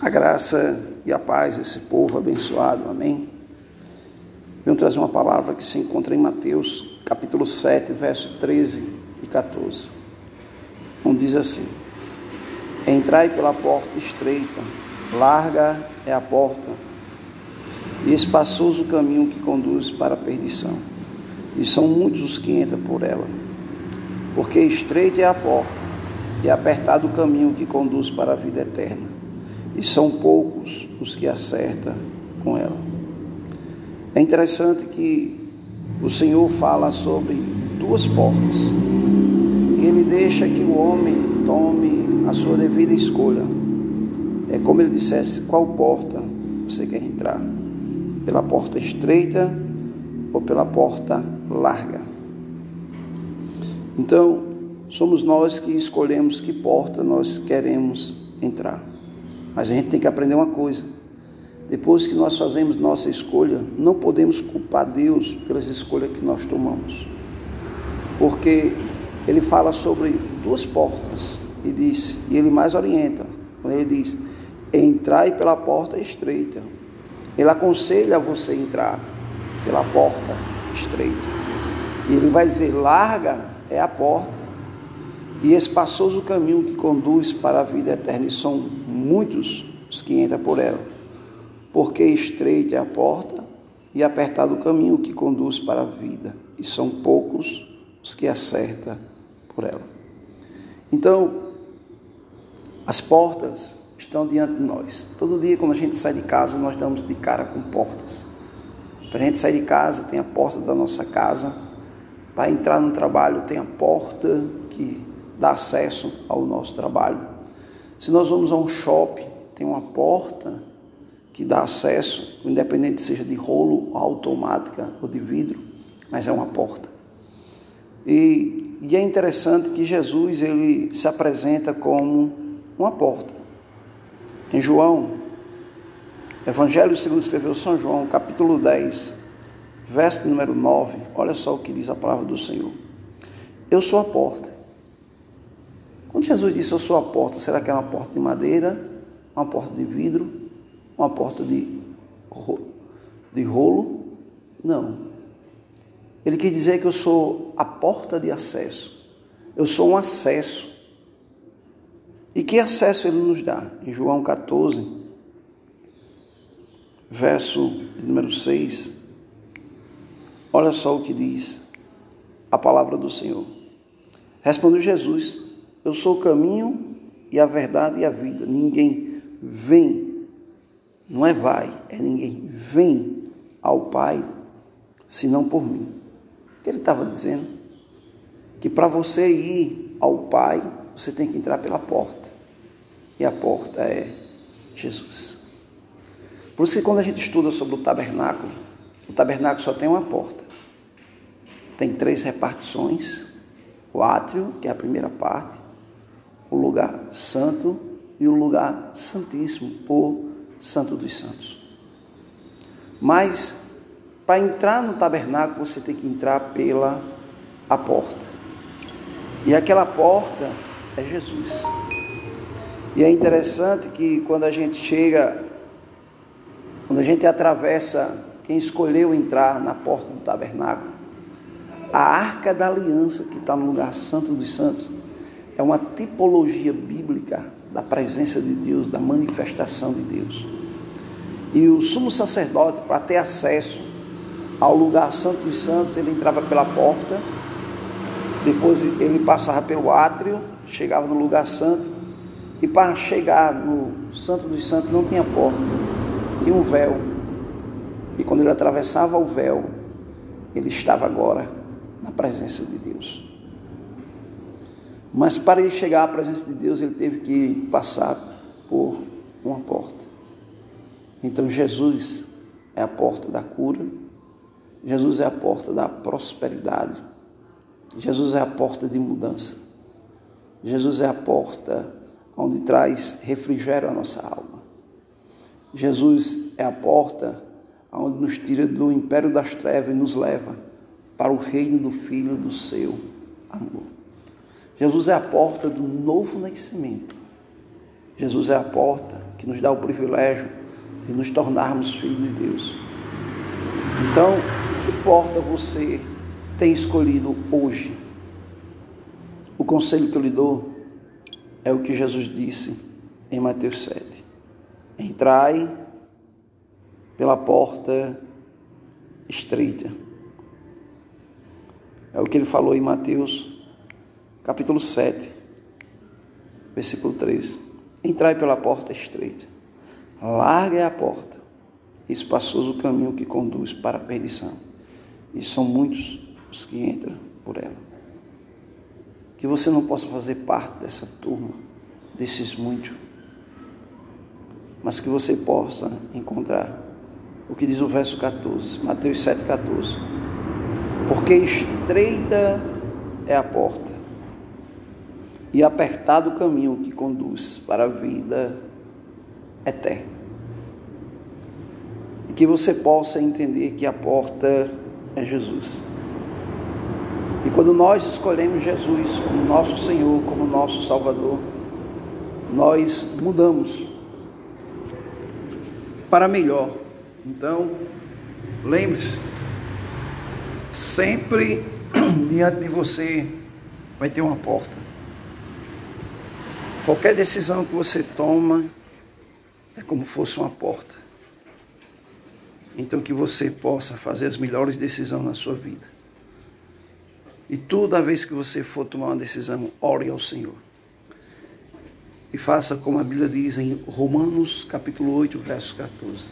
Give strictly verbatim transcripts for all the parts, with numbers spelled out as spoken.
a graça e a paz desse povo abençoado, amém? Venho trazer uma palavra que se encontra em Mateus, capítulo sete, verso treze e quatorze, onde diz assim: entrai pela porta estreita, larga é a porta, e espaçoso o caminho que conduz para a perdição, e são muitos os que entram por ela, porque estreita é a porta, e apertado o caminho que conduz para a vida eterna, e são poucos os que acertam com ela. É interessante que o Senhor fala sobre duas portas, e Ele deixa que o homem tome a sua devida escolha. É como Ele dissesse: qual porta você quer entrar? Pela porta estreita ou pela porta larga? Então, somos nós que escolhemos que porta nós queremos entrar. Mas a gente tem que aprender uma coisa: depois que nós fazemos nossa escolha, não podemos culpar Deus pelas escolhas que nós tomamos, porque Ele fala sobre duas portas e diz, e Ele mais orienta, quando Ele diz: entrai pela porta estreita. Ele aconselha você a entrar pela porta estreita. E Ele vai dizer: larga é a porta e espaçoso o caminho que conduz para a vida eterna, e são muitos os que entram por ela, porque estreita é a porta e apertado o caminho que conduz para a vida, e são poucos os que acertam por ela. Então, as portas estão diante de nós. Todo dia, quando a gente sai de casa, nós damos de cara com portas. Para a gente sair de casa, tem a porta da nossa casa. Para entrar no trabalho, tem a porta que dá acesso ao nosso trabalho. Se nós vamos a um shopping, tem uma porta que dá acesso, independente seja de rolo, automática ou de vidro, mas é uma porta. E, e é interessante que Jesus, ele se apresenta como uma porta. Em João, Evangelho segundo escreveu São João, capítulo dez, verso número nove, olha só o que diz a palavra do Senhor: eu sou a porta. Quando Jesus disse eu sou a porta, será que era uma porta de madeira, uma porta de vidro, uma porta de, de rolo? Não. Ele quis dizer que eu sou a porta de acesso. Eu sou um acesso. E que acesso ele nos dá? Em João catorze, verso número seis, olha só o que diz a palavra do Senhor. Respondeu Jesus: eu sou o caminho e a verdade e a vida. Ninguém vem, não é vai, é ninguém vem ao Pai senão por mim. O que ele estava dizendo? Que para você ir ao Pai, você tem que entrar pela porta. E a porta é Jesus. Por isso que quando a gente estuda sobre o tabernáculo, o tabernáculo só tem uma porta. Tem três repartições: o átrio, que é a primeira parte, o lugar santo e o lugar santíssimo, ou santo dos santos. Mas para entrar no tabernáculo, você tem que entrar pela a porta. E aquela porta é Jesus. E é interessante que quando a gente chega, quando a gente atravessa, quem escolheu entrar na porta do tabernáculo, a arca da aliança que está no lugar santo dos santos, é uma tipologia bíblica da presença de Deus, da manifestação de Deus. E o sumo sacerdote, para ter acesso ao lugar santo dos santos, ele entrava pela porta, depois ele passava pelo átrio, chegava no lugar santo, e para chegar no santo dos santos não tinha porta, tinha um véu, e quando ele atravessava o véu, ele estava agora na presença de Deus. Mas para ele chegar à presença de Deus, ele teve que passar por uma porta. Então Jesus é a porta da cura, Jesus é a porta da prosperidade, Jesus é a porta de mudança, Jesus é a porta onde traz refrigério à nossa alma, Jesus é a porta onde nos tira do império das trevas e nos leva para o reino do Filho do seu amor. Jesus é a porta do novo nascimento, Jesus é a porta que nos dá o privilégio de nos tornarmos filhos de Deus. Então, que porta você tem escolhido hoje? O conselho que eu lhe dou é o que Jesus disse em Mateus sete. Entrai pela porta estreita. É o que ele falou em Mateus, capítulo sete, versículo treze. Entrai pela porta estreita. Larga é a porta, espaçoso o caminho que conduz para a perdição, e são muitos os que entram por ela. Que você não possa fazer parte dessa turma, desses muitos, mas que você possa encontrar o que diz o verso catorze, Mateus sete, catorze. Porque estreita é a porta e apertado o caminho que conduz para a vida eterna. E que você possa entender que a porta é Jesus. E quando nós escolhemos Jesus como nosso Senhor, como nosso Salvador, nós mudamos para melhor. Então, lembre-se, sempre diante de você vai ter uma porta. Qualquer decisão que você toma é como se fosse uma porta. Então que você possa fazer as melhores decisões na sua vida. E toda vez que você for tomar uma decisão, ore ao Senhor. E faça como a Bíblia diz em Romanos capítulo oito, verso catorze.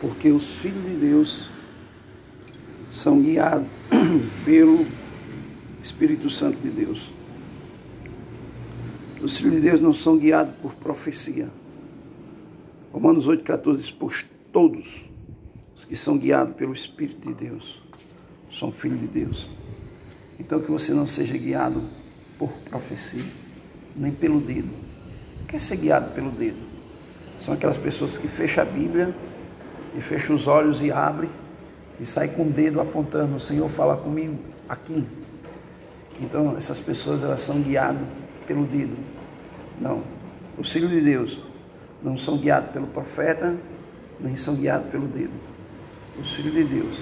Porque os filhos de Deus são guiados pelo Espírito Santo de Deus. Os filhos de Deus não são guiados por profecia. Romanos oito, catorze diz: pois todos os que são guiados pelo Espírito de Deus são filhos de Deus. Então que você não seja guiado por profecia, nem pelo dedo. Quer ser guiado pelo dedo? São aquelas pessoas que fecham a Bíblia e fecham os olhos e abrem e saem com o dedo apontando: o Senhor fala comigo aqui. Então essas pessoas, elas são guiadas pelo dedo. Não, os filhos de Deus não são guiados pelo profeta, nem são guiados pelo dedo. Os filhos de Deus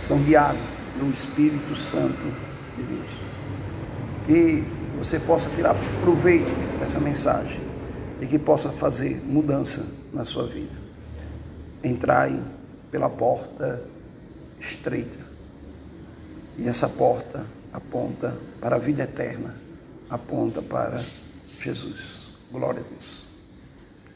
são guiados pelo Espírito Santo de Deus. Que você possa tirar proveito dessa mensagem e que possa fazer mudança na sua vida. Entrai pela porta estreita. E essa porta aponta para a vida eterna, aponta para Jesus. Glória a Deus.